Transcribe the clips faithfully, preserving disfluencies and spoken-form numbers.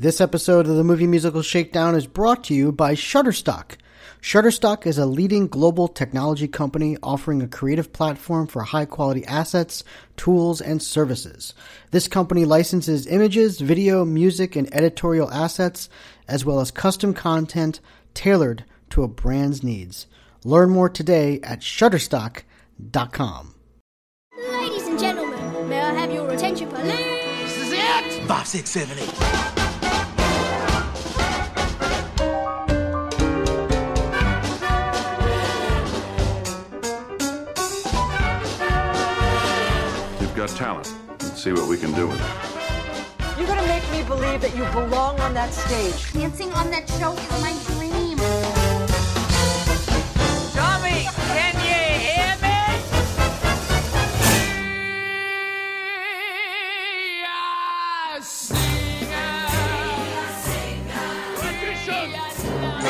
This episode of the Movie Musical Shakedown is brought to you by Shutterstock. Shutterstock is a leading global technology company offering a creative platform for high-quality assets, tools, and services. This company licenses images, video, music, and editorial assets, as well as custom content tailored to a brand's needs. Learn more today at Shutterstock dot com. Ladies and gentlemen, may I have your attention, please? This is it! Five, six, seven, eight. Got talent. Let's see what we can do with it. You're gonna make me believe that you belong on that stage. Dancing on that show is my dream. Tommy, can you hear me? Singer, singer, tradition, tradition.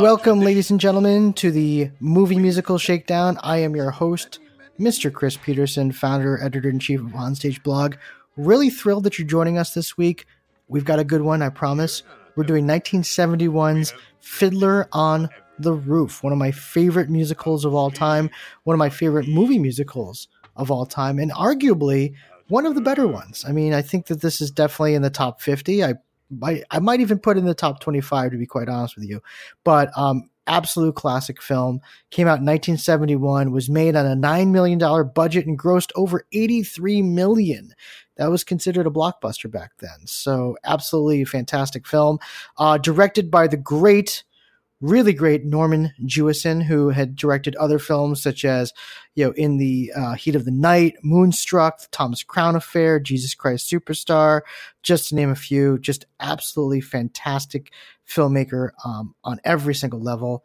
Welcome, ladies and gentlemen, to the Movie Musical Shakedown. I am your host, Mister Chris Peterson, founder, editor-in-chief of OnStage Blog. Really thrilled that you're joining us this week. We've got a good one, I promise. We're doing nineteen seventy-one's Fiddler on the Roof, one of my favorite musicals of all time, one of my favorite movie musicals of all time, and arguably one of the better ones. I mean, I think that this is definitely in the top fifty. I I, I might even put in the top twenty-five, to be quite honest with you. But um, absolute classic film. Came out in nineteen seventy-one, was made on a nine million dollars budget and grossed over eighty-three million dollars. That was considered a blockbuster back then. So absolutely fantastic film. Uh, directed by the great, really great Norman Jewison, who had directed other films such as, you know, In the uh, Heat of the Night, Moonstruck, The Thomas Crown Affair, Jesus Christ Superstar, just to name a few. Just absolutely fantastic filmmaker um, on every single level.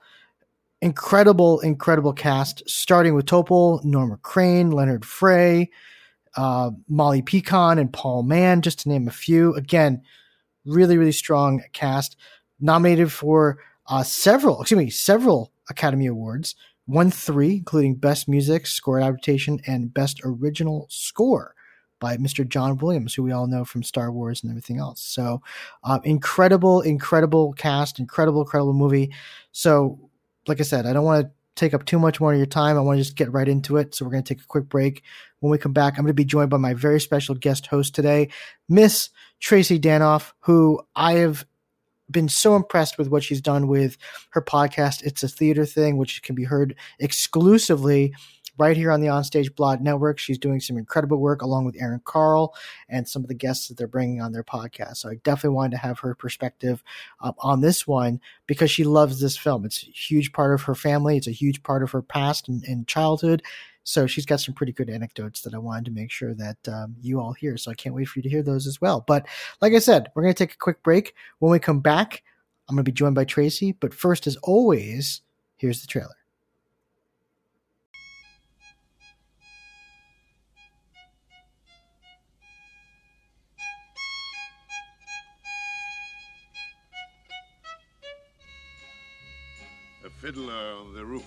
Incredible, incredible cast, starting with Topol, Norma Crane, Leonard Frey, uh, Molly Picon, and Paul Mann, just to name a few. Again, really, really strong cast. Nominated for Uh, several, excuse me, several Academy Awards, won three, including Best Music, Score Adaptation, and Best Original Score by Mister John Williams, who we all know from Star Wars and everything else. So uh, incredible, incredible cast, incredible, incredible movie. So like I said, I don't want to take up too much more of your time. I want to just get right into it. So we're going to take a quick break. When we come back, I'm going to be joined by my very special guest host today, Miss Tracy Danoff, who I have been so impressed with what she's done with her podcast, It's a Theater Thing, which can be heard exclusively right here on the OnStage Blog Network. She's doing some incredible work along with Aaron Carl and some of the guests that they're bringing on their podcast. So I definitely wanted to have her perspective um, on this one because she loves this film. It's a huge part of her family. It's a huge part of her past and, and childhood. So she's got some pretty good anecdotes that I wanted to make sure that um, you all hear. So I can't wait for you to hear those as well. But like I said, we're going to take a quick break. When we come back, I'm going to be joined by Tracy. But first, as always, here's the trailer. A fiddler on the roof.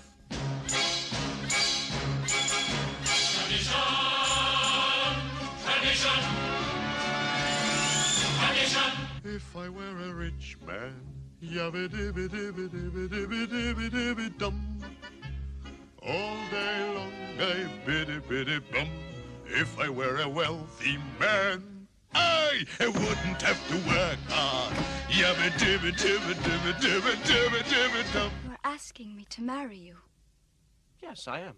If I were a rich man, yabba-dibba-dibba-dibba-dibba-dibba-dibba-dum. All day long, I biddy-biddy-bum. If I were a wealthy man, I wouldn't have to work hard. Yabba-dibba-dibba-dibba-dibba-dibba-dibba-dum. You're asking me to marry you. Yes, I am.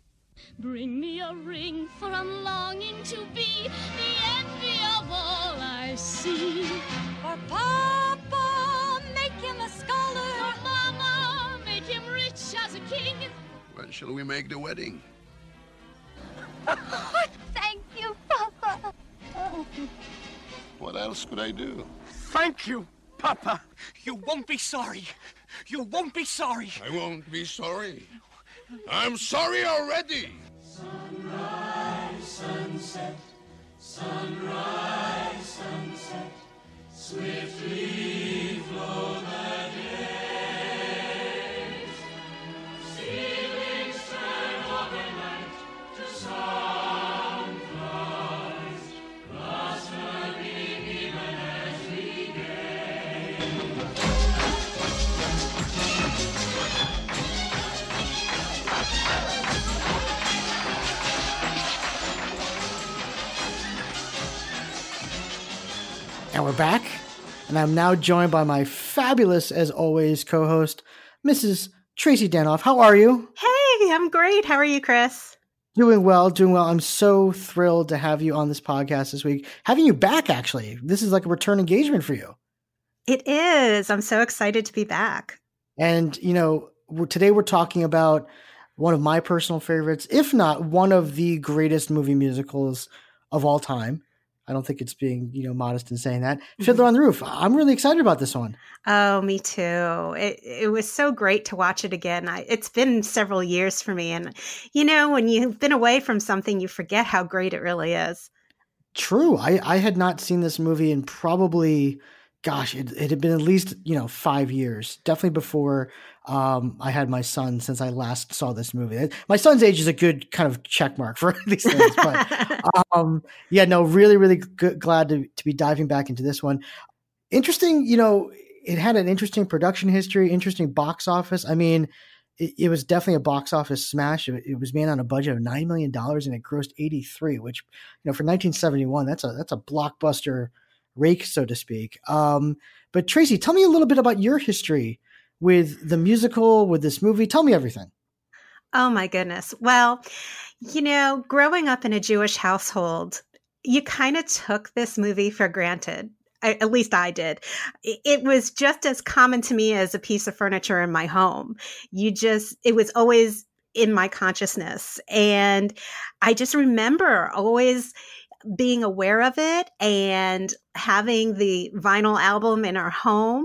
Bring me a ring, for I'm longing to be the envy of all I see. For Papa, make him a scholar. For Mama, make him rich as a king. When shall we make the wedding? Thank you, Papa. What else could I do? Thank you. Papa, you won't be sorry. You won't be sorry. I won't be sorry. I'm sorry already. Sunrise, sunset, sunrise, sunset, swiftly flow the days. Ceilings turn overnight to sunflowers, clustering even as we gaze. And we're back, and I'm now joined by my fabulous, as always, co-host, Missus Tracy Danoff. How are you? Hey, I'm great. How are you, Chris? Doing well, doing well. I'm so thrilled to have you on this podcast this week. Having you back, actually. This is like a return engagement for you. It is. I'm so excited to be back. And, you know, we're, today we're talking about one of my personal favorites, if not one of the greatest movie musicals of all time. I don't think it's being, you know, modest in saying that. Fiddler on the Roof. I'm really excited about this one. Oh, me too. It it was so great to watch it again. I, it's been several years for me. And, you know, when you've been away from something, you forget how great it really is. True. I, I had not seen this movie in probably, gosh, it, it had been at least, you know, five years. Definitely before um, I had my son, since I last saw this movie. My son's age is a good kind of check mark for these things. But um, yeah, no, really, really good, glad to, to be diving back into this one. Interesting, you know, it had an interesting production history, interesting box office. I mean, it, it was definitely a box office smash. It, it was made on a budget of nine million dollars and it grossed eighty-three, which, you know, for nineteen seventy-one, that's a that's a blockbuster rake, so to speak. Um, but Tracy, tell me a little bit about your history with the musical, with this movie. Tell me everything. Oh my goodness. Well, you know, growing up in a Jewish household, you kind of took this movie for granted. I, at least I did. It was just as common to me as a piece of furniture in my home. You just, it was always in my consciousness. And I just remember always being aware of it and having the vinyl album in our home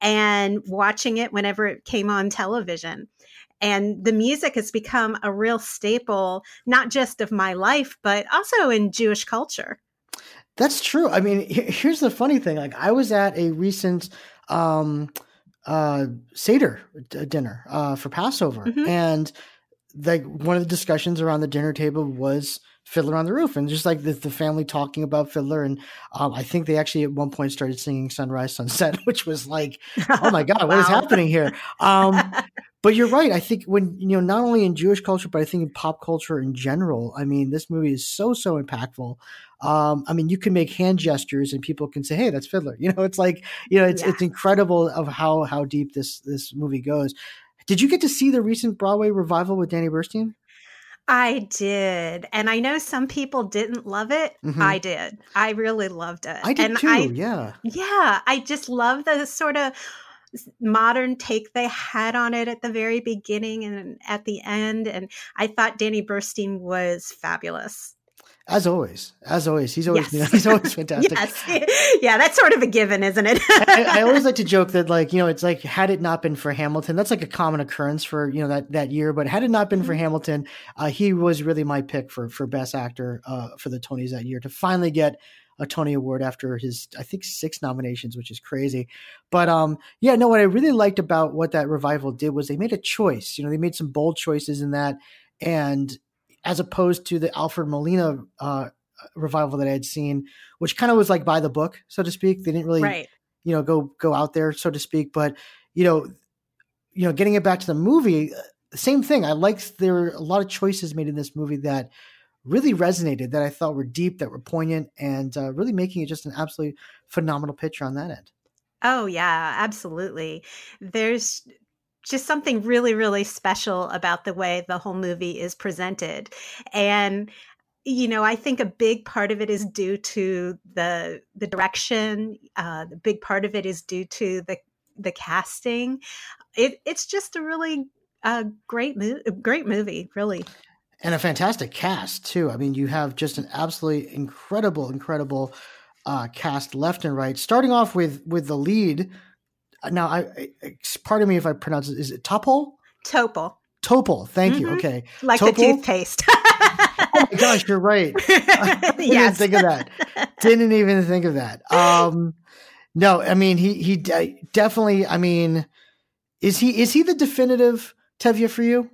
and watching it whenever it came on television. And the music has become a real staple, not just of my life, but also in Jewish culture. That's true. I mean, here's the funny thing. Like, I was at a recent um, uh, Seder d- dinner uh, for Passover. Mm-hmm. And like one of the discussions around the dinner table was Fiddler on the Roof, and just like the, the family talking about Fiddler. And um, I think they actually at one point started singing Sunrise, Sunset, which was like, oh my God, what wow. is happening here? Um, but you're right. I think when, you know, not only in Jewish culture, but I think in pop culture in general, I mean, this movie is so, so impactful. Um, I mean, you can make hand gestures and people can say, hey, that's Fiddler. You know, it's like, you know, it's, yeah. it's incredible of how, how deep this, this movie goes. Did you get to see the recent Broadway revival with Danny Burstein? I did. And I know some people didn't love it. Mm-hmm. I did. I really loved it. I did and too, I, yeah. Yeah. I just love the sort of modern take they had on it at the very beginning and at the end. And I thought Danny Burstein was fabulous. As always, as always, he's always yes. you know, he's always fantastic. Yes. Yeah, that's sort of a given, isn't it? I, I always like to joke that, like, you know, it's like, had it not been for Hamilton, that's like a common occurrence for, you know, that, that year. But had it not been for Hamilton, uh, he was really my pick for for Best Actor uh, for the Tonys that year, to finally get a Tony Award after his, I think, six nominations, which is crazy. But um, yeah, no, what I really liked about what that revival did was they made a choice. You know, they made some bold choices in that, and as opposed to the Alfred Molina uh, revival that I had seen, which kind of was like by the book, so to speak. They didn't really, right. you know, go, go out there, so to speak. But, you know, you know, getting it back to the movie, same thing. I liked, there were a lot of choices made in this movie that really resonated, that I thought were deep, that were poignant, and uh, really making it just an absolutely phenomenal picture on that end. Oh yeah, absolutely. There's just something really, really special about the way the whole movie is presented. And, you know, I think a big part of it is due to the the direction. Uh, the big part of it is due to the the casting. It, it's just a really uh, great, mo- great movie, really. And a fantastic cast, too. I mean, you have just an absolutely incredible, incredible uh, cast left and right, starting off with with the lead. Now, I, I pardon me if I pronounce it. Is it Topol? Topol. Topol. Thank mm-hmm. you. Okay. Like Topol. The toothpaste. Oh my gosh, you're right. I didn't yes. think of that. Didn't even think of that. Um, no, I mean, he he definitely, I mean, is he is he the definitive Tevye for you?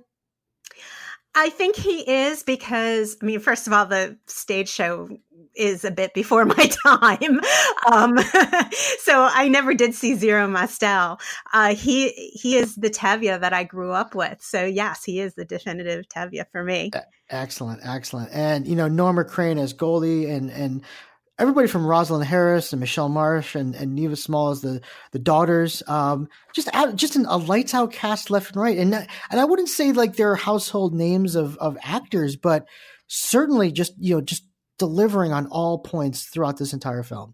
I think he is because, I mean, first of all, the stage show is a bit before my time. Um, so I never did see Zero Mostel. Uh, he he is the Tevye that I grew up with. So yes, he is the definitive Tevye for me. Excellent, excellent. And, you know, Norma Crane as Goldie and and everybody from Rosalind Harris and Michelle Marsh and, and Neva Small as the, the daughters. Um, just out, just an, a lights out cast left and right. And not, and I wouldn't say like they're household names of of actors, but certainly just, you know, just delivering on all points throughout this entire film.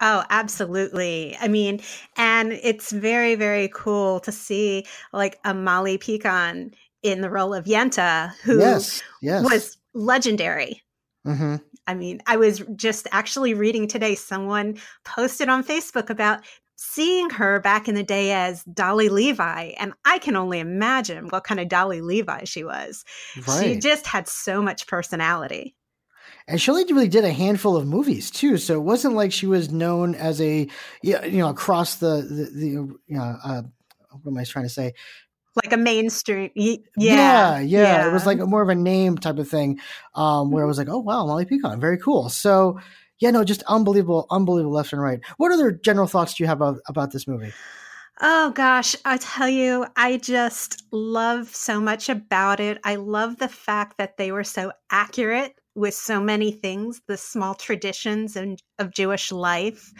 Oh, absolutely. I mean, and it's very, very cool to see like a Molly Picon in the role of Yenta, who yes, yes. was legendary. Mm-hmm. I mean, I was just actually reading today, someone posted on Facebook about seeing her back in the day as Dolly Levi. And I can only imagine what kind of Dolly Levi she was. Right. She just had so much personality. And she only really did a handful of movies too, so it wasn't like she was known as a, you know, across the the, the you know, uh, what am I trying to say? Like a mainstream, yeah, yeah, yeah, yeah. It was like more of a name type of thing, um, where it was like, oh wow, Molly Picon, very cool. So yeah, no, just unbelievable, unbelievable left and right. What other general thoughts do you have about, about this movie? Oh gosh, I tell you, I just love so much about it. I love the fact that they were so accurate with so many things, the small traditions and of Jewish life.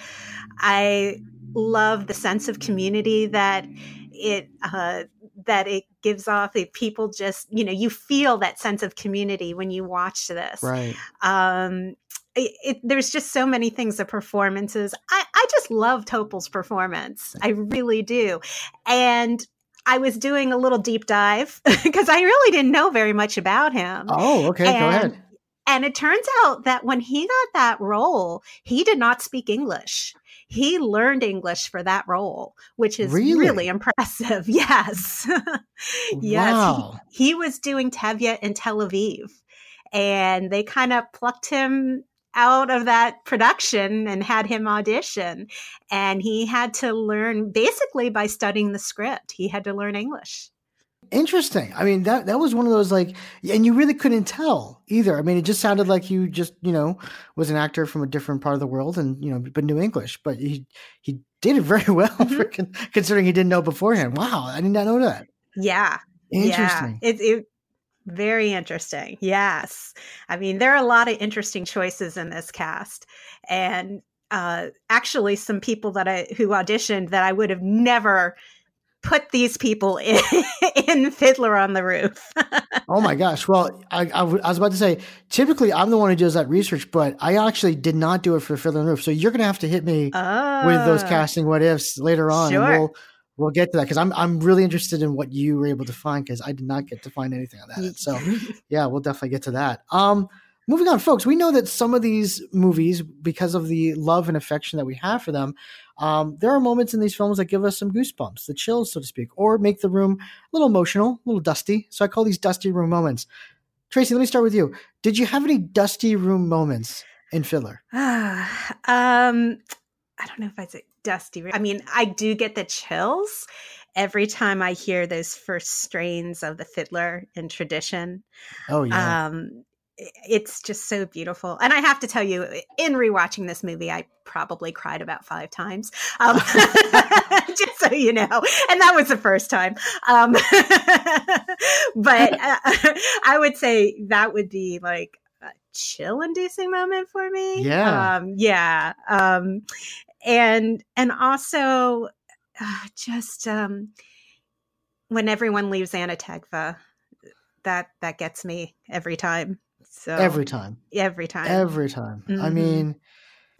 I love the sense of community that it uh, that it gives off. That people just, you know, you feel that sense of community when you watch this. Right. Um, it, it, there's just so many things. The performances. I, I just love Topol's performance. I really do, and. I was doing a little deep dive because I really didn't know very much about him. Oh, okay. And, go ahead. And it turns out that when he got that role, he did not speak English. He learned English for that role, which is really, really impressive. Yes. Yes. Wow. He, he was doing Tevye in Tel Aviv, and they kind of plucked him out of that production and had him audition. And he had to learn basically by studying the script. He had to learn English. Interesting. I mean, that, that was one of those like, and you really couldn't tell either. I mean, it just sounded like you just, you know, was an actor from a different part of the world and, you know, but knew English, but he, he did it very well mm-hmm. for con- considering he didn't know beforehand. Wow. I did not know that. Yeah. Interesting. Yeah. It, it, Very interesting. Yes. I mean, there are a lot of interesting choices in this cast. And uh, actually some people that I who auditioned that I would have never put these people in, in Fiddler on the Roof. Oh my gosh. Well, I, I, w- I was about to say, typically I'm the one who does that research, but I actually did not do it for Fiddler on the Roof. So you're going to have to hit me oh. with those casting what ifs later on. Sure. And we'll, We'll get to that because I'm I'm really interested in what you were able to find because I did not get to find anything on that. So yeah, we'll definitely get to that. Um, moving on, folks, we know that some of these movies, because of the love and affection that we have for them, um, there are moments in these films that give us some goosebumps, the chills, so to speak, or make the room a little emotional, a little dusty. So I call these dusty room moments. Tracy, let me start with you. Did you have any dusty room moments in Fiddler? Uh, um, I don't know if I'd say dusty. I mean, I do get the chills every time I hear those first strains of the fiddler in tradition. Oh, yeah. Um, it's just so beautiful. And I have to tell you, in rewatching this movie, I probably cried about five times. Um, just so you know. And that was the first time. Um, but uh, I would say that would be like a chill-inducing moment for me. Yeah. Um, yeah. Um, And and also uh, just um, when everyone leaves Anna Tagva, that that gets me every time. So every time, every time, every time. Mm-hmm. I mean,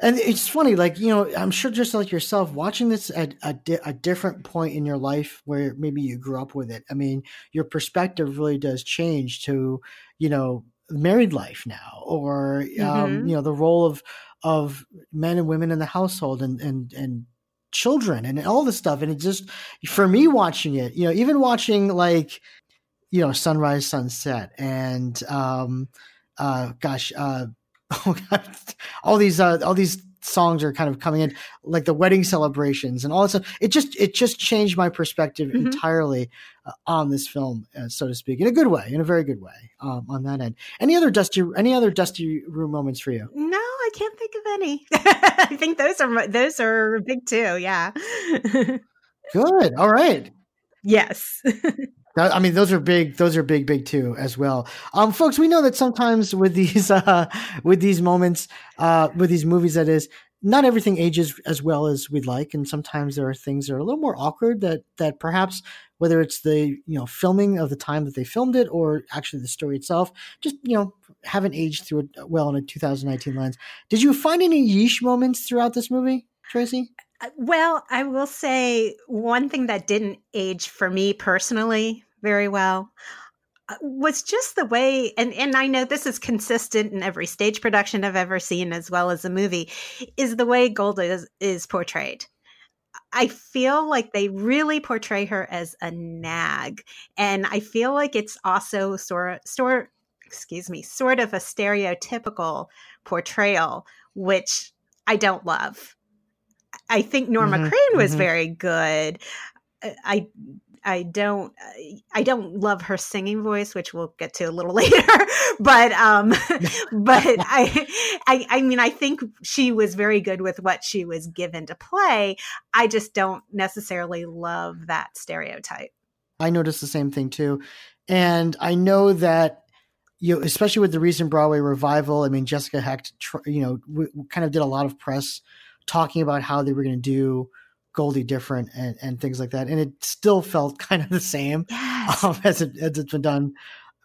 and it's funny, like, you know, I'm sure just like yourself, watching this at a, di- a different point in your life where maybe you grew up with it. I mean, your perspective really does change to, you know, married life now, or um, mm-hmm. you know, the role of of men and women in the household and and and children and all this stuff. And it just, for me watching it, you know, even watching like, you know, Sunrise, Sunset and um, uh, gosh, uh, oh God, all these uh, all these songs are kind of coming in, like the wedding celebrations and all that stuff. It just it just changed my perspective mm-hmm. entirely uh, on this film, uh, so to speak, in a good way, in a very good way um, on that end. Any other dusty any other dusty room moments for you? No, I can't think of any. I think those are those are big too. Yeah. Good. All right. Yes. I mean, those are big, those are big, big too as well. Um, folks, we know that sometimes with these, uh, with these moments, uh, with these movies, that is, not everything ages as well as we'd like. And sometimes there are things that are a little more awkward that, that perhaps whether it's the, you know, filming of the time that they filmed it or actually the story itself, just, you know, haven't aged through it well in a two thousand nineteen lens. Did you find any yeesh moments throughout this movie, Tracy? Well, I will say one thing that didn't age for me personally very well was just the way, and, and I know this is consistent in every stage production I've ever seen as well as a movie, is the way Golda is, is portrayed. I feel like they really portray her as a nag. And I feel like it's also sort sort excuse me, sort of a stereotypical portrayal, which I don't love. I think Norma mm-hmm, Crane was mm-hmm. very good. I I don't I don't love her singing voice, which we'll get to a little later. But um, but I, I I mean I think she was very good with what she was given to play. I just don't necessarily love that stereotype. I noticed the same thing too, and I know that. You know, especially with the recent Broadway revival. I mean, Jessica Hecht, you know, w- kind of did a lot of press talking about how they were going to do Goldie different and, and things like that. And it still felt kind of the same yes. um, as, it, as it's been done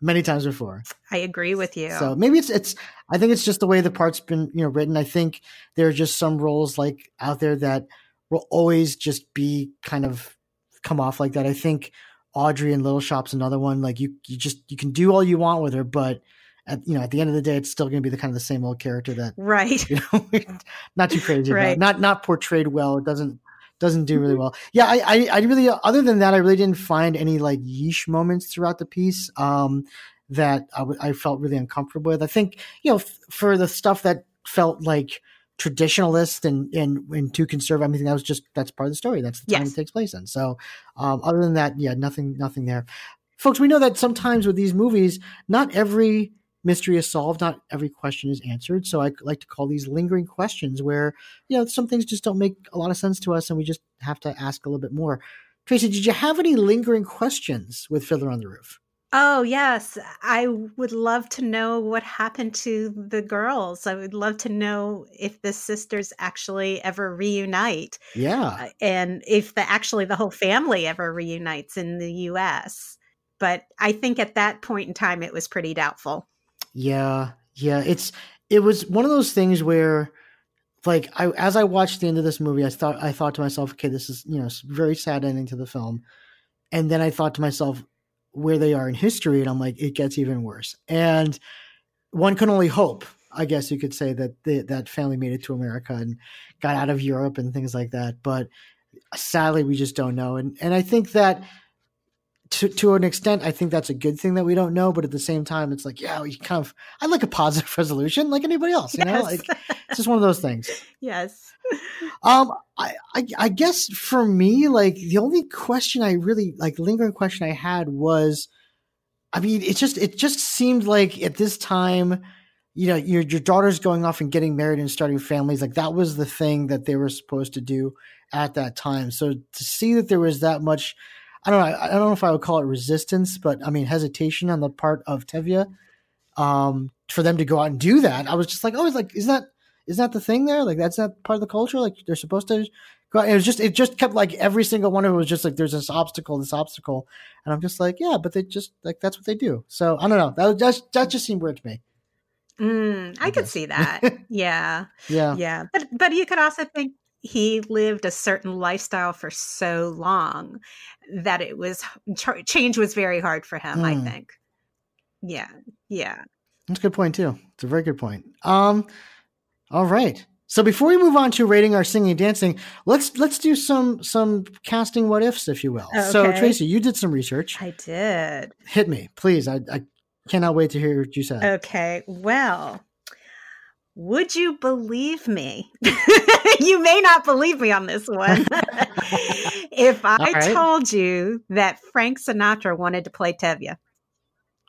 many times before. I agree with you. So maybe it's, it's, I think it's just the way the part's been, you know, written. I think there are just some roles like out there that will always just be kind of come off like that. I think Audrey in Little Shop's another one. Like you, you just, you can do all you want with her, but At, you know, at the end of the day, it's still going to be the kind of the same old character that, right? You know, not too crazy, right? About. Not not portrayed well. It doesn't doesn't do really well. Yeah, I, I I really other than that, I really didn't find any like yeesh moments throughout the piece um, that I, w- I felt really uncomfortable with. I think you know f- for the stuff that felt like traditionalist and and, and too conservative. I mean, that was just that's part of the story. That's the time yes. it takes place in. So um, other than that, yeah, nothing nothing there, folks. We know that sometimes with these movies, not every mystery is solved. Not every question is answered. So I like to call these lingering questions where, you know, some things just don't make a lot of sense to us and we just have to ask a little bit more. Tracy, did you have any lingering questions with Fiddler on the Roof? Oh, yes. I would love to know what happened to the girls. I would love to know if the sisters actually ever reunite. Yeah. And if the actually the whole family ever reunites in the U S. But I think at that point in time, it was pretty doubtful. Yeah. Yeah. It's, it was one of those things where like I, as I watched the end of this movie, I thought, I thought to myself, okay, this is, you know, very sad ending to the film. And then I thought to myself where they are in history. And I'm like, it gets even worse. And one can only hope, I guess you could say that the, that family made it to America and got out of Europe and things like that. But sadly we just don't know. And, and I think that, To to an extent, I think that's a good thing that we don't know. But at the same time, it's like, yeah, we kind of – I like a positive resolution like anybody else, you yes. know? Like, it's just one of those things. Yes. Um, I, I I guess for me, like the only question I really – like lingering question I had was – I mean, it just it just seemed like at this time, you know, your your daughter's going off and getting married and starting families. Like that was the thing that they were supposed to do at that time. So to see that there was that much – I don't know. I don't know if I would call it resistance, but I mean hesitation on the part of Tevye um, for them to go out and do that. I was just like, oh, it's like, is that is that the thing there? Like, that's not part of the culture. Like, they're supposed to go out. It was just, it just kept like every single one of it was just like, there's this obstacle, this obstacle, and I'm just like, yeah, but they just like that's what they do. So I don't know. That was just, that just seemed weird to me. Mm, I, I could see that. yeah. Yeah. Yeah. But but you could also think. He lived a certain lifestyle for so long that it was ch- change was very hard for him, mm. I think. Yeah. Yeah. That's a good point too. It's a very good point. Um, all right. So before we move on to rating our singing and dancing, let's let's do some some casting what ifs, if you will. Okay. So Tracy, you did some research. I did. Hit me, please. I, I cannot wait to hear what you said. Okay. Well, would you believe me? You may not believe me on this one. If I right. told you that Frank Sinatra wanted to play Tevye.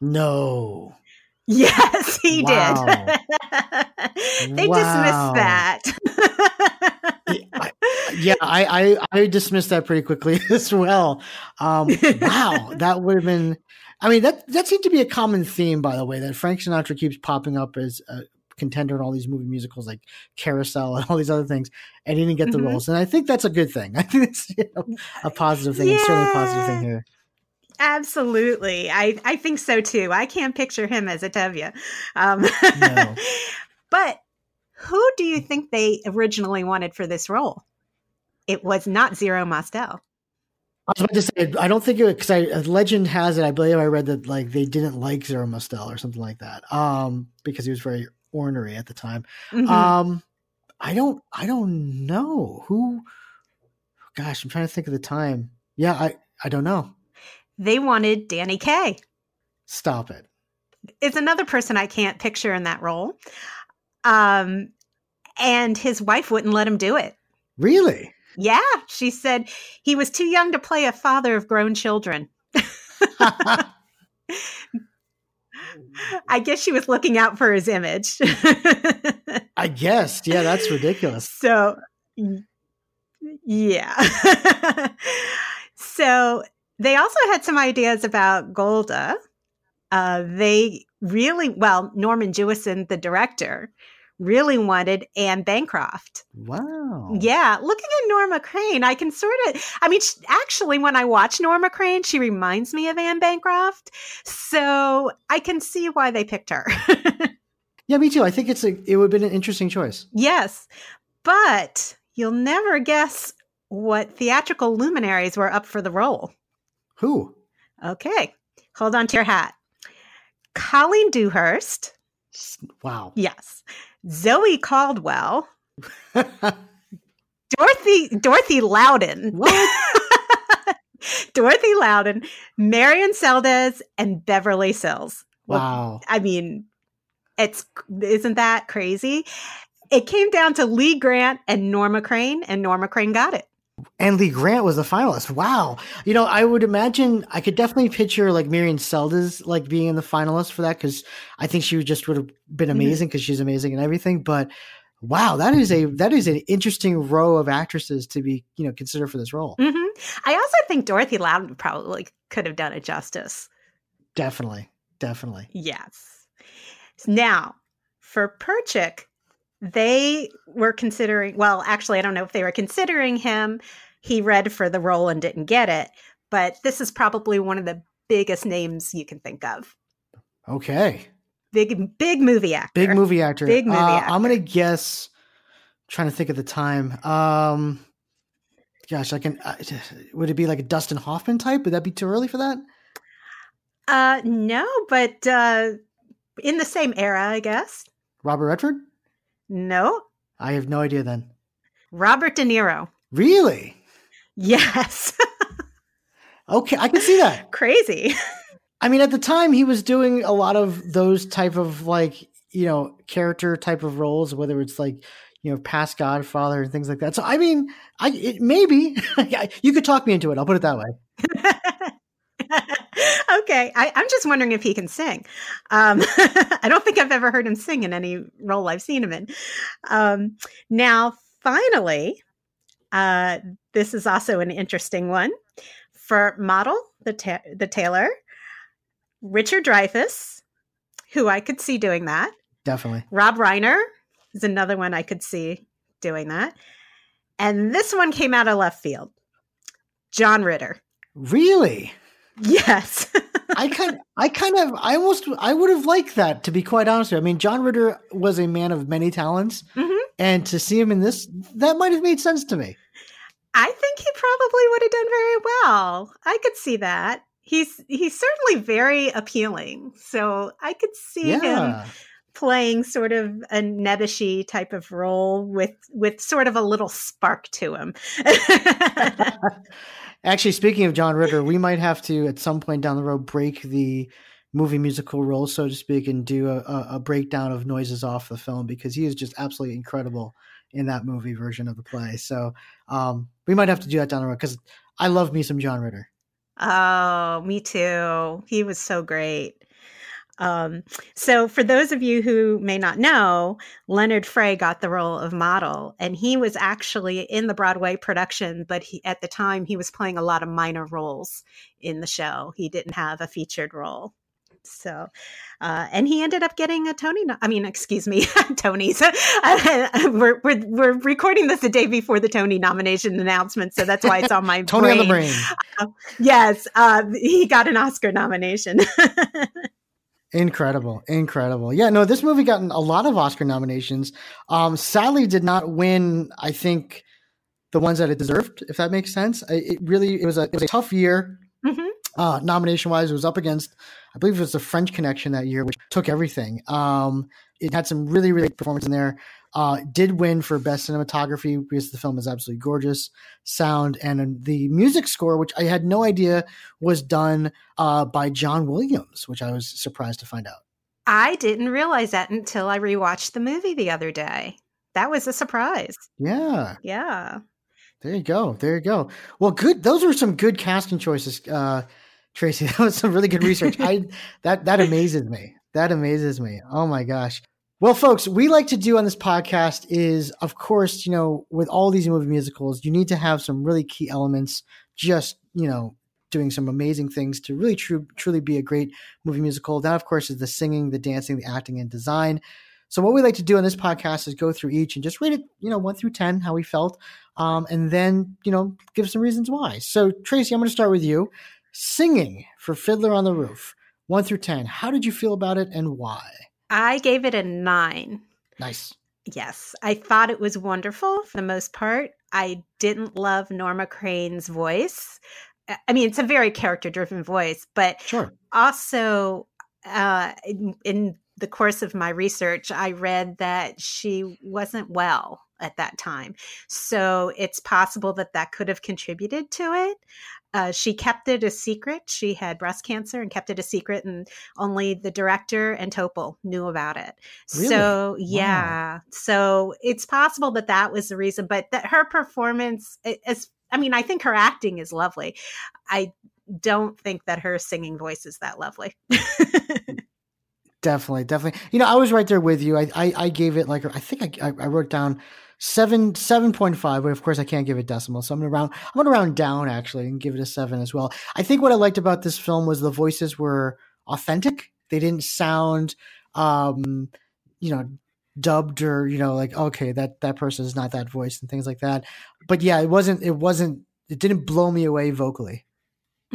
No. Yes, he wow. did. They wow. dismissed that. I, yeah, I, I, I dismissed that pretty quickly as well. Um, wow, that would have been. I mean, that that seemed to be a common theme, by the way, that Frank Sinatra keeps popping up as a contender in all these movie musicals like Carousel and all these other things, and he didn't get the mm-hmm. roles. And I think that's a good thing. I think it's you know, a positive thing. Yeah. It's certainly a positive thing here. Absolutely. I, I think so too. I can't picture him as a Tevye. Um, no. But who do you think they originally wanted for this role? It was not Zero Mostel. I was about to say, I don't think it was, because legend has it, I believe I read that like they didn't like Zero Mostel or something like that um, because he was very ornery at the time. Mm-hmm. Um, I don't, I don't know who, gosh, I'm trying to think of the time. Yeah, I, I don't know. They wanted Danny Kaye. Stop it. It's another person I can't picture in that role. Um, and his wife wouldn't let him do it. Really? Yeah. She said he was too young to play a father of grown children. I guess she was looking out for his image. I guess. Yeah, that's ridiculous. So, yeah. So... They also had some ideas about Golda. Uh, they really, well, Norman Jewison, the director, really wanted Anne Bancroft. Wow. Yeah. Looking at Norma Crane, I can sort of, I mean, she, actually, when I watch Norma Crane, she reminds me of Anne Bancroft. So I can see why they picked her. Yeah, me too. I think it's a, it would have been an interesting choice. Yes. But you'll never guess what theatrical luminaries were up for the role. Who? Okay. Hold on to your hat. Colleen Dewhurst. Wow. Yes. Zoe Caldwell. Dorothy Dorothy Loudon. What? Dorothy Loudon, Marion Seldes, and Beverly Sills. Well, wow. I mean, it's isn't that crazy? It came down to Lee Grant and Norma Crane, and Norma Crane got it. And Lee Grant was the finalist. Wow. You know, I would imagine, I could definitely picture like Marion Seldes like being in the finalist for that, because I think she just would have been amazing because mm-hmm. she's amazing and everything. But wow, that is a that is an interesting row of actresses to be, you know, considered for this role. Mm-hmm. I also think Dorothy Loudon probably could have done it justice. Definitely. Definitely. Yes. Now, for Perchik, they were considering, well, actually, I don't know if they were considering him. He read for the role and didn't get it, but this is probably one of the biggest names you can think of. Okay. Big, big movie actor. Big movie actor. Big movie uh, actor. I'm going to guess, trying to think of the time. Um, gosh, I can, uh, would it be like a Dustin Hoffman type? Would that be too early for that? Uh, no, but uh, in the same era, I guess. Robert Redford? No. I have no idea then. Robert De Niro. Really? Yes. Okay, I can see that. Crazy. I mean, at the time, he was doing a lot of those type of like, you know, character type of roles, whether it's like, you know, past Godfather and things like that. So, I mean, I it, maybe you could talk me into it. I'll put it that way. Okay. I, I'm just wondering if he can sing. Um, I don't think I've ever heard him sing in any role I've seen him in. Um, now, finally, uh, this is also an interesting one. For model, the, ta- the tailor, Richard Dreyfuss, who I could see doing that. Definitely. Rob Reiner is another one I could see doing that. And this one came out of left field. John Ritter. Really? Yes. I kind I kind of I almost I would have liked that, to be quite honest with you. I mean, John Ritter was a man of many talents, mm-hmm. and to see him in this, that might have made sense to me. I think he probably would have done very well. I could see that. He's he's certainly very appealing. So I could see yeah. him playing sort of a nebbishy type of role with with sort of a little spark to him. Actually, speaking of John Ritter, we might have to at some point down the road break the movie musical role, so to speak, and do a, a breakdown of noises off the film, because he is just absolutely incredible in that movie version of the play. So um, we might have to do that down the road, because I love me some John Ritter. Oh, me too. He was so great. Um, so for those of you who may not know, Leonard Frey got the role of Model, and he was actually in the Broadway production, but he, at the time he was playing a lot of minor roles in the show. He didn't have a featured role. So, uh, and he ended up getting a Tony, no- I mean, excuse me, Tony's. we're, we're, we're recording this the day before the Tony nomination announcement. So that's why it's on my Tony brain. on the brain. Uh, yes. Uh, he got an Oscar nomination. Incredible. Incredible. Yeah, no, this movie got a lot of Oscar nominations. Um, sadly did not win, I think, the ones that it deserved, if that makes sense. It really, it was a, it was a tough year. Mm-hmm. Uh, nomination wise, it was up against, I believe it was the French Connection that year, which took everything. Um, it had some really, really good performance in there. Uh, did win for best cinematography, because the film is absolutely gorgeous, sound, and the music score, which I had no idea was done uh, by John Williams, which I was surprised to find out. I didn't realize that until I rewatched the movie the other day. That was a surprise. Yeah. Yeah. There you go. There you go. Well, good. Those were some good casting choices, uh, Tracy. That was some really good research. I that that amazes me. That amazes me. Oh my gosh. Well, folks, we like to do on this podcast is, of course, you know, with all these movie musicals, you need to have some really key elements, just, you know, doing some amazing things to really true, truly be a great movie musical. That, of course, is the singing, the dancing, the acting, and design. So what we like to do on this podcast is go through each and just rate it, you know, one through ten, how we felt, um, and then, you know, give some reasons why. So, Tracy, I'm going to start with you. Singing for Fiddler on the Roof, one through ten. How did you feel about it and why? I gave it a nine. Nice. Yes. I thought it was wonderful for the most part. I didn't love Norma Crane's voice. I mean, it's a very character-driven voice, but sure. also uh, in, in the course of my research, I read that she wasn't well at that time. So it's possible that that could have contributed to it. Uh, she kept it a secret. She had breast cancer and kept it a secret, and only the director and Topol knew about it. Really? So, yeah. Wow. So it's possible that that was the reason, but that her performance is, I mean, I think her acting is lovely. I don't think that her singing voice is that lovely. Definitely. Definitely. You know, I was right there with you. I, I, I gave it like, I think I, I wrote down Seven seven point five, but of course I can't give it decimal, so I'm gonna round. I'm gonna round down actually and give it a seven as well. I think what I liked about this film was the voices were authentic. They didn't sound, um, you know, dubbed or you know like okay that that person is not that voice and things like that. But yeah, it wasn't. It wasn't. It didn't blow me away vocally.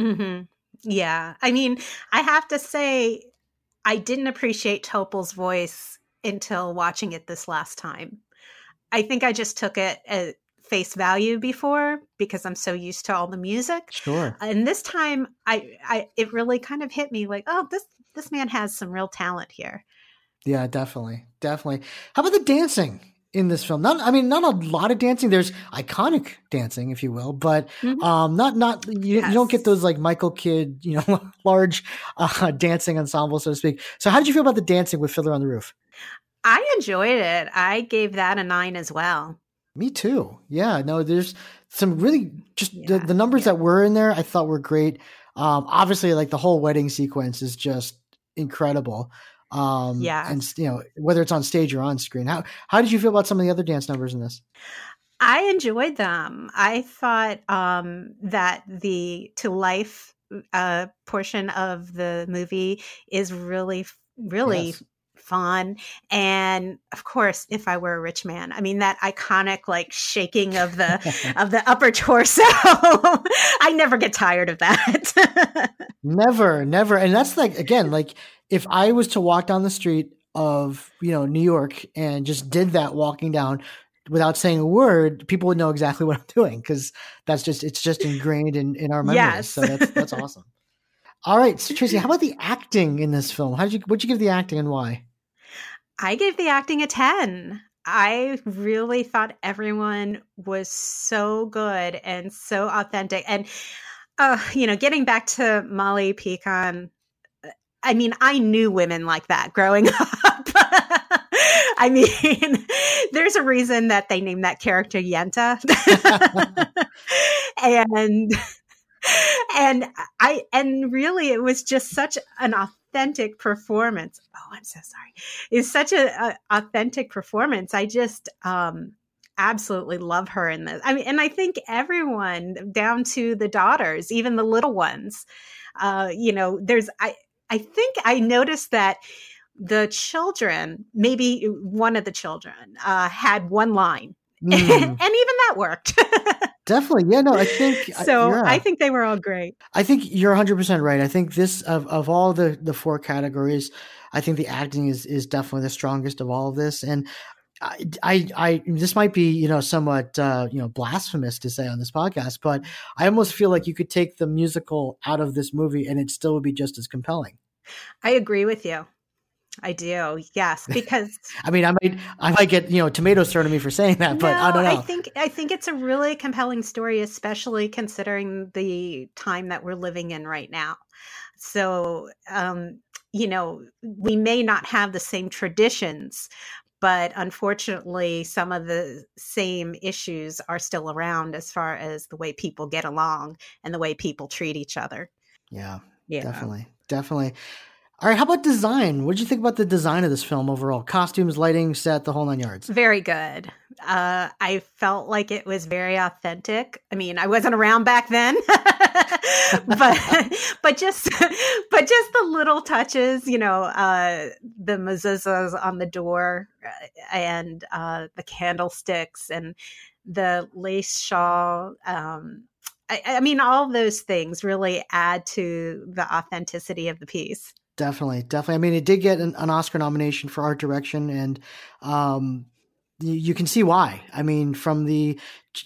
Mm-hmm. Yeah, I mean, I have to say, I didn't appreciate Topol's voice until watching it this last time. I think I just took it at face value before because I'm so used to all the music. Sure. And this time I, I, it really kind of hit me like, oh, this, this man has some real talent here. Yeah, definitely. Definitely. How about the dancing in this film? Not, I mean, not a lot of dancing. There's iconic dancing, if you will, but mm-hmm. um, not, not, you, yes. you don't get those like Michael Kidd, you know, large uh, dancing ensemble, so to speak. So how did you feel about the dancing with Fiddler on the Roof? I enjoyed it. I gave that a nine as well. Me too. Yeah. No, there's some really just yeah, the, the numbers yeah. that were in there I thought were great. Um, obviously, like the whole wedding sequence is just incredible. Um, yeah. And, you know, whether it's on stage or on screen. How how did you feel about some of the other dance numbers in this? I enjoyed them. I thought um, that the To Life uh, portion of the movie is really, really yes. fun. And of course, If I Were a Rich Man, I mean, that iconic, like shaking of the, of the upper torso. I never get tired of that. never, never. And that's like, again, like if I was to walk down the street of, you know, New York and just did that walking down without saying a word, people would know exactly what I'm doing. Cause that's just, it's just ingrained in, in our memories. Yes. So that's, that's awesome. All right. So Tracy, how about the acting in this film? How did you, what'd you give the acting and why? I gave the acting a ten. I really thought everyone was so good and so authentic. And, uh, you know, getting back to Molly Picon, I mean, I knew women like that growing up. I mean, there's a reason that they named that character Yenta. and and I and really it was just such an authentic performance. Oh, I'm so sorry. It's such an authentic performance. I just um, absolutely love her in this. I mean, and I think everyone down to the daughters, even the little ones, uh, you know, there's I I think I noticed that the children, maybe one of the children, uh, had one line, mm. and even that worked. Definitely, yeah. No, I think so. I, yeah. I think they were all great. I think you're one hundred percent right. I think this of of all the the four categories, I think the acting is is definitely the strongest of all of this. And I, I, I this might be you know somewhat uh, you know blasphemous to say on this podcast, but I almost feel like you could take the musical out of this movie and it still would be just as compelling. I agree with you. I do, yes, because I mean, I might, I might get you know tomatoes thrown at me for saying that, but no, I don't know. I think, I think it's a really compelling story, especially considering the time that we're living in right now. So, um, you know, we may not have the same traditions, but unfortunately, some of the same issues are still around as far as the way people get along and the way people treat each other. Yeah, yeah, definitely, definitely. All right. How about design? What did you think about the design of this film overall? Costumes, lighting, set, the whole nine yards. Very good. Uh, I felt like it was very authentic. I mean, I wasn't around back then, but but just but just the little touches, you know, uh, the mezuzahs on the door and uh, the candlesticks and the lace shawl. Um, I, I mean, all those things really add to the authenticity of the piece. Definitely, definitely. I mean, it did get an, an Oscar nomination for art direction, and um, you, you can see why. I mean, from the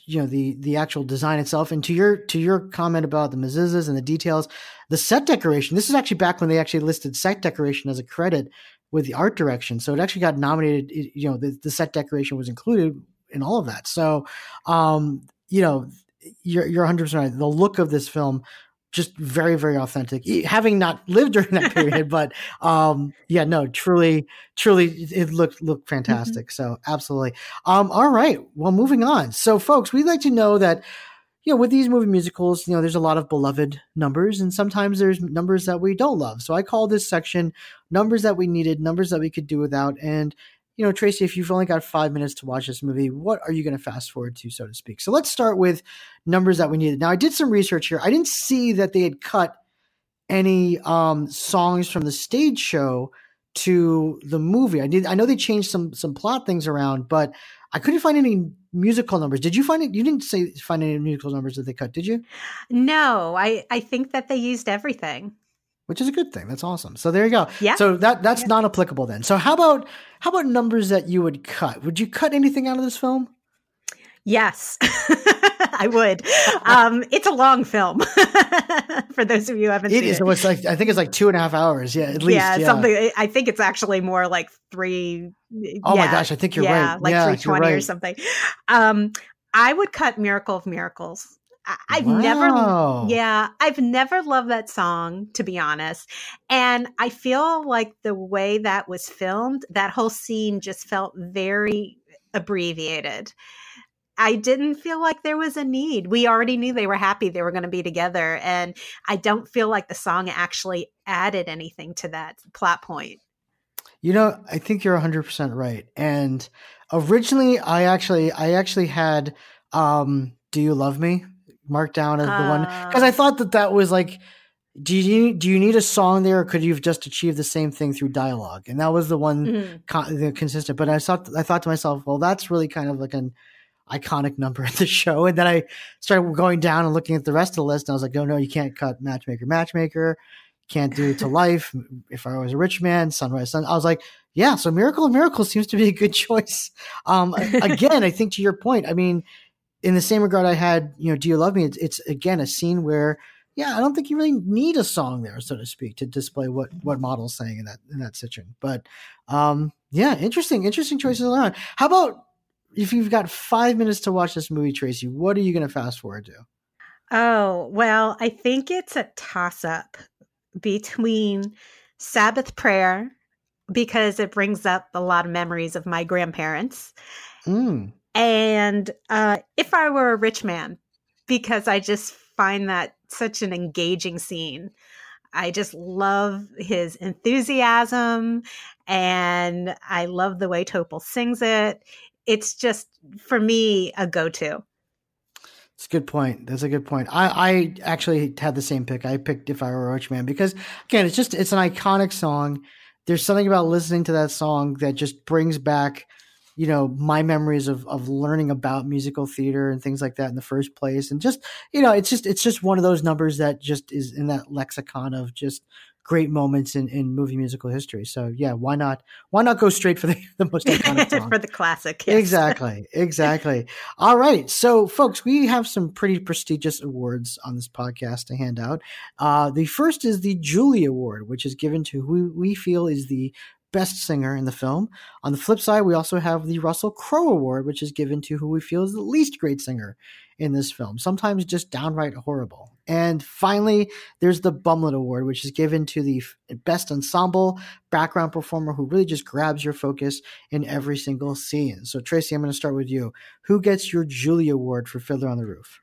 you know the the actual design itself, and to your to your comment about the mezuzahs and the details, the set decoration. This is actually back when they actually listed set decoration as a credit with the art direction, so it actually got nominated. It, you know, the, the set decoration was included in all of that. So, um, you know, you're you're one hundred percent right. The look of this film. Just very, very authentic, having not lived during that period. But um, yeah, no, truly, truly, it looked looked fantastic. Mm-hmm. So absolutely. Um, all right. Well, moving on. So folks, we'd like to know that, you know, with these movie musicals, you know, there's a lot of beloved numbers and sometimes there's numbers that we don't love. So I call this section numbers that we needed, numbers that we could do without. And, you know, Tracy, if you've only got five minutes to watch this movie, what are you going to fast forward to, so to speak? So let's start with numbers that we needed. Now, I did some research here. I didn't see that they had cut any um, songs from the stage show to the movie. I did. I know they changed some some plot things around, but I couldn't find any musical numbers. Did you find it? You didn't say find any musical numbers that they cut, did you? No, I, I think that they used everything. Which is a good thing. That's awesome. So there you go. Yeah. So that that's yeah. not applicable then. So how about how about numbers that you would cut? Would you cut anything out of this film? Yes, I would. Um, it's a long film for those of you who haven't seen it. It is. It was like, I think it's like two and a half hours. Yeah, at least. Yeah, yeah. something. I think it's actually more like three. Oh yeah, my gosh, I think you're yeah, right. Like yeah, like three twenty right. or something. Um, I would cut Miracle of Miracles. I've wow. never, yeah, I've never loved that song, to be honest. And I feel like the way that was filmed, that whole scene just felt very abbreviated. I didn't feel like there was a need. We already knew they were happy they were going to be together. And I don't feel like the song actually added anything to that plot point. You know, I think you're one hundred percent right. And originally I actually, I actually had, um, Do You Love Me? Marked down as the uh, one, because I thought that that was like, do you do you need a song there, or could you have just achieved the same thing through dialogue? And that was the one mm-hmm. con- the consistent. But I thought I thought to myself, well, that's really kind of like an iconic number of the show. And then I started going down and looking at the rest of the list, and I was like, oh no, you can't cut Matchmaker, Matchmaker, can't do To Life, If I Was a Rich Man, Sunrise Sun. I was like, yeah, so Miracle of Miracles seems to be a good choice. Um, again, I think to your point, I mean. In the same regard, I had, you know, Do You Love Me? It's, it's again, a scene where yeah, I don't think you really need a song there, so to speak, to display what what Model's saying in that in that situation. But um, yeah, interesting, interesting choices around. How about if you've got five minutes to watch this movie, Tracy? What are you going to fast forward to? Oh, well, I think it's a toss-up between Sabbath Prayer, because it brings up a lot of memories of my grandparents, mm. and uh, If I Were a Rich Man, because I just find that such an engaging scene. I just love his enthusiasm, and I love the way Topol sings it. It's just, for me, a go-to. That's a good point. That's a good point. I, I actually had the same pick. I picked If I Were a Rich Man because, again, it's just, it's an iconic song. There's something about listening to that song that just brings back, you know, my memories of of learning about musical theater and things like that in the first place. And just, you know, it's just, it's just one of those numbers that just is in that lexicon of just great moments in, in movie musical history. So yeah, why not, why not go straight for the, the most iconic song? For the classic. Yes. Exactly. Exactly. All right. So folks, we have some pretty prestigious awards on this podcast to hand out. Uh, the first is the Julie Award, which is given to who we feel is the best singer in the film. On the flip side, we also have the Russell Crowe Award, which is given to who we feel is the least great singer in this film, sometimes just downright horrible. And finally, there's the Bumlet Award, which is given to the best ensemble background performer who really just grabs your focus in every single scene. So Tracy, I'm going to start with you. Who gets your Julie Award for Fiddler on the Roof?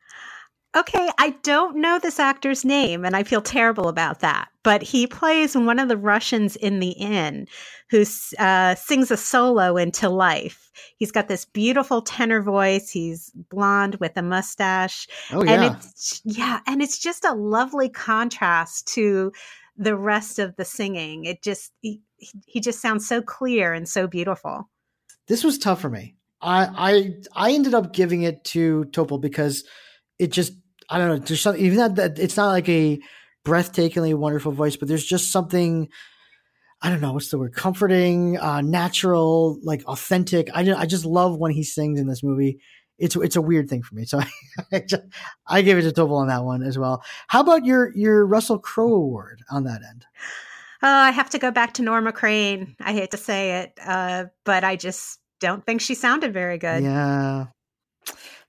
Okay, I don't know this actor's name, and I feel terrible about that, but he plays one of the Russians in the inn who uh, sings a solo into life. He's got this beautiful tenor voice. He's blonde with a mustache. Oh, yeah. And it's, yeah, and it's just a lovely contrast to the rest of the singing. It just he, he just sounds so clear and so beautiful. This was tough for me. I I, I ended up giving it to Topol because it just, I don't know, there's something, even that, that it's not like a breathtakingly wonderful voice, but there's just something, I don't know, what's the word, comforting, uh, natural, like authentic. I, I just love when he sings in this movie. It's it's a weird thing for me. So I, I, just, I gave it to Topol on that one as well. How about your, your Russell Crowe Award on that end? Oh, I have to go back to Norma Crane. I hate to say it, uh, but I just don't think she sounded very good. Yeah.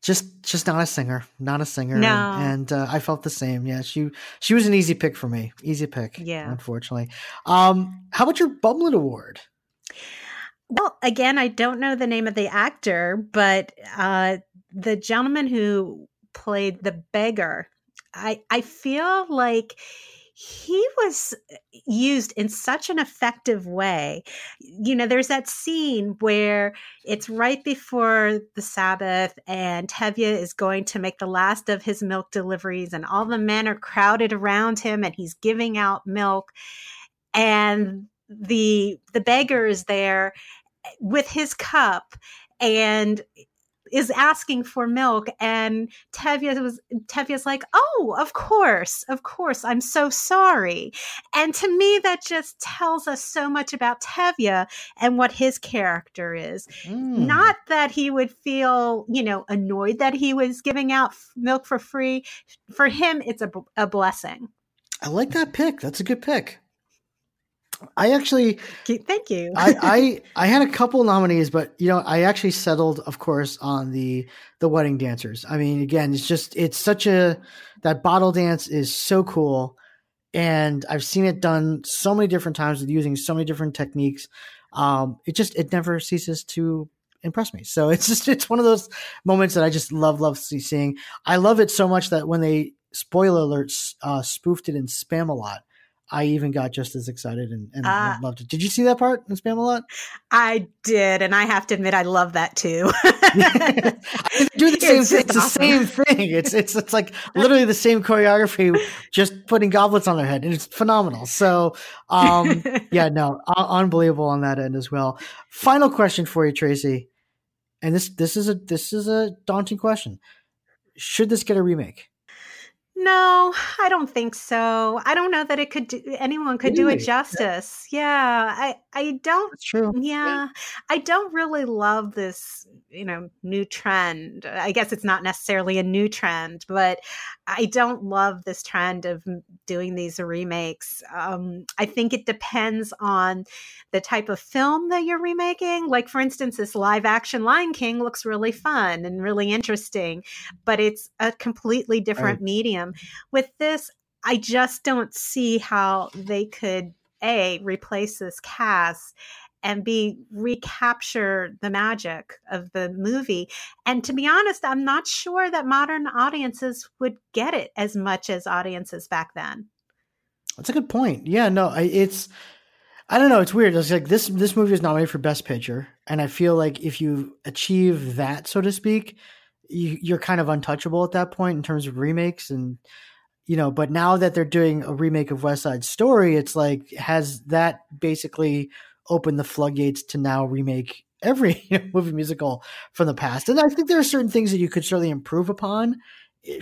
Just, just not a singer, not a singer. No. And, and uh, I felt the same. Yeah. She, she was an easy pick for me. Easy pick. Yeah. Unfortunately. Um, how about your Bumlet Award? Well, again, I don't know the name of the actor, but uh, the gentleman who played the beggar, I, I feel like he was used in such an effective way. You know, there's that scene where it's right before the Sabbath and Tevye is going to make the last of his milk deliveries and all the men are crowded around him and he's giving out milk. And the the beggar is there with his cup and is asking for milk, and Tevye was Tevye's like, oh, of course, of course, I'm so sorry. And to me, that just tells us so much about Tevye and what his character is. Mm. Not that he would feel, you know, annoyed that he was giving out milk for free. For him, it's a, a blessing. I like that pick. That's a good pick. I actually, thank you. I, I, I had a couple nominees, but you know, I actually settled, of course, on the, the wedding dancers. I mean, again, it's just, it's such a, that bottle dance is so cool. And I've seen it done so many different times with using so many different techniques. Um, it just, it never ceases to impress me. So it's just, it's one of those moments that I just love, love seeing. I love it so much that when they, spoiler alerts, uh, spoofed it in Spamalot, I even got just as excited and, and uh, loved it. Did you see that part in Spamalot? I did, and I have to admit, I love that too. I do the same it's thing. It's awesome. The same thing. It's it's it's like literally the same choreography, just putting goblets on their head, and it's phenomenal. So, um, yeah, no, uh, unbelievable on that end as well. Final question for you, Tracy, and this this is a this is a daunting question. Should this get a remake? No, I don't think so. I don't know that it could do, anyone could really? do it justice. Yeah, I, I don't. That's true. Yeah, I don't really love this, you know, new trend. I guess it's not necessarily a new trend, but I don't love this trend of doing these remakes. Um, I think it depends on the type of film that you're remaking. Like, for instance, this live action Lion King looks really fun and really interesting, but it's a completely different right. medium. With this, I just don't see how they could, A, replace this cast, and B, recapture the magic of the movie. And to be honest, I'm not sure that modern audiences would get it as much as audiences back then. That's a good point. Yeah, no, it's... I don't know. It's weird. It's like this, this movie is nominated for Best Picture. And I feel like if you achieve that, so to speak, you, you're kind of untouchable at that point in terms of remakes. And, you know, but now that they're doing a remake of West Side Story, it's like, has that basically opened the floodgates to now remake every you know, movie musical from the past? And I think there are certain things that you could certainly improve upon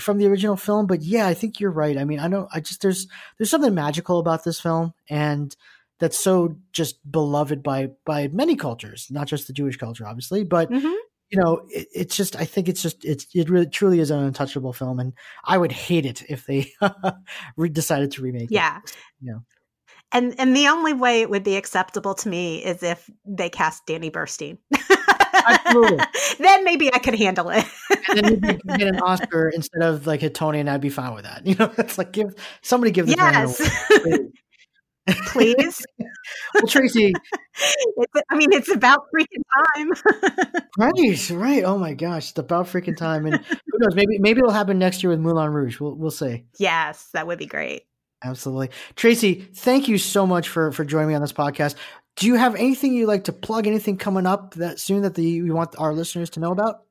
from the original film. But yeah, I think you're right. I mean, I don't, I just, there's, there's something magical about this film. And that's so just beloved by by many cultures, not just the Jewish culture, obviously. But mm-hmm. you know, it, it's just I think it's just it's it really truly is an untouchable film, and I would hate it if they decided to remake yeah. it. Yeah, you know. And and the only way it would be acceptable to me is if they cast Danny Burstein. Absolutely. Then maybe I could handle it. And then maybe you can get an Oscar instead of like a Tony, and I'd be fine with that. You know, it's like give somebody give the yes. Please. Well, Tracy. It's, I mean, it's about freaking time. right, right. Oh my gosh, it's about freaking time. And who knows? Maybe, maybe it'll happen next year with Moulin Rouge. We'll, we'll see. Yes, that would be great. Absolutely, Tracy. Thank you so much for for joining me on this podcast. Do you have anything you'd like to plug? Anything coming up that soon that the you want our listeners to know about?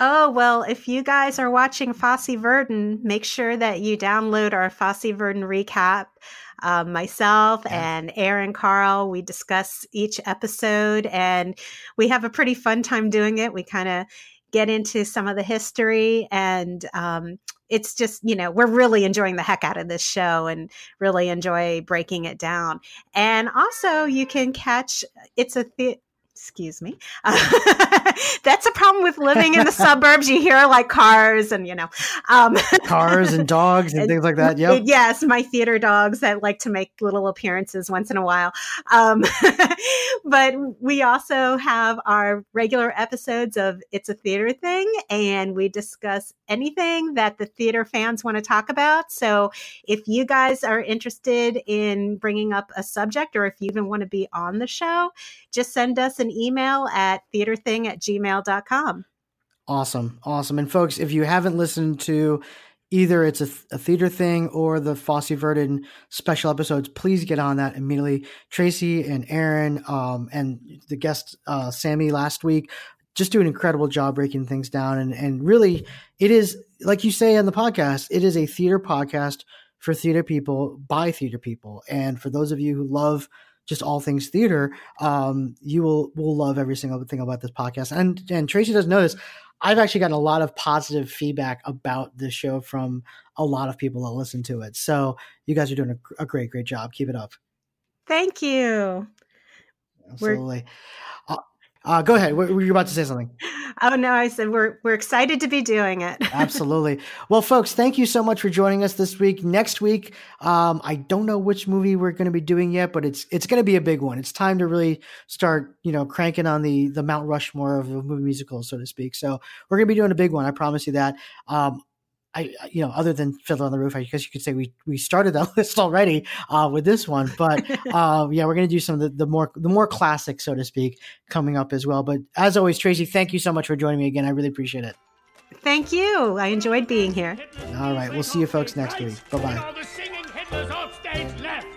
Oh, well, if you guys are watching Fosse Verdon, make sure that you download our Fosse Verdon recap. Um, myself yeah. and Aaron Carl, we discuss each episode and we have a pretty fun time doing it. We kind of get into some of the history and um, it's just, you know, we're really enjoying the heck out of this show and really enjoy breaking it down. And also you can catch It's a the- Excuse me. Uh, that's a problem with living in the suburbs. You hear like cars and, you know, um, cars and dogs and, and things like that. Yep. Yes. My theater dogs that like to make little appearances once in a while. Um, but we also have our regular episodes of It's a Theater Thing, and we discuss anything that the theater fans want to talk about. So if you guys are interested in bringing up a subject, or if you even want to be on the show, just send us an email at theaterthing at gmail dot com. Awesome. Awesome. And folks, if you haven't listened to either It's a, a Theater Thing or the Fosse Verdon special episodes, please get on that immediately. Tracy and Aaron um, and the guest uh, Sammy last week just do an incredible job breaking things down. And, and really, it is, like you say on the podcast, it is a theater podcast for theater people by theater people. And for those of you who love just all things theater, um, you will will love every single thing about this podcast. And and Tracy doesn't know this, I've actually gotten a lot of positive feedback about this show from a lot of people that listen to it. So you guys are doing a, a great, great job. Keep it up. Thank you. Absolutely. Uh, uh, go ahead. Were you about to say something? Oh, no, I said we're we're excited to be doing it. Absolutely. Well, folks, thank you so much for joining us this week. Next week, um, I don't know which movie we're going to be doing yet, but it's it's going to be a big one. It's time to really start, you know, cranking on the the Mount Rushmore of movie musicals, so to speak. So we're going to be doing a big one. I promise you that. Um, I, you know, other than Fiddler on the Roof, I guess you could say we, we started that list already uh, with this one, but uh, yeah, we're going to do some of the, the more, the more classic, so to speak, coming up as well. But as always, Tracy, thank you so much for joining me again. I really appreciate it. Thank you. I enjoyed being here. All right. We'll see you folks next week. Bye-bye.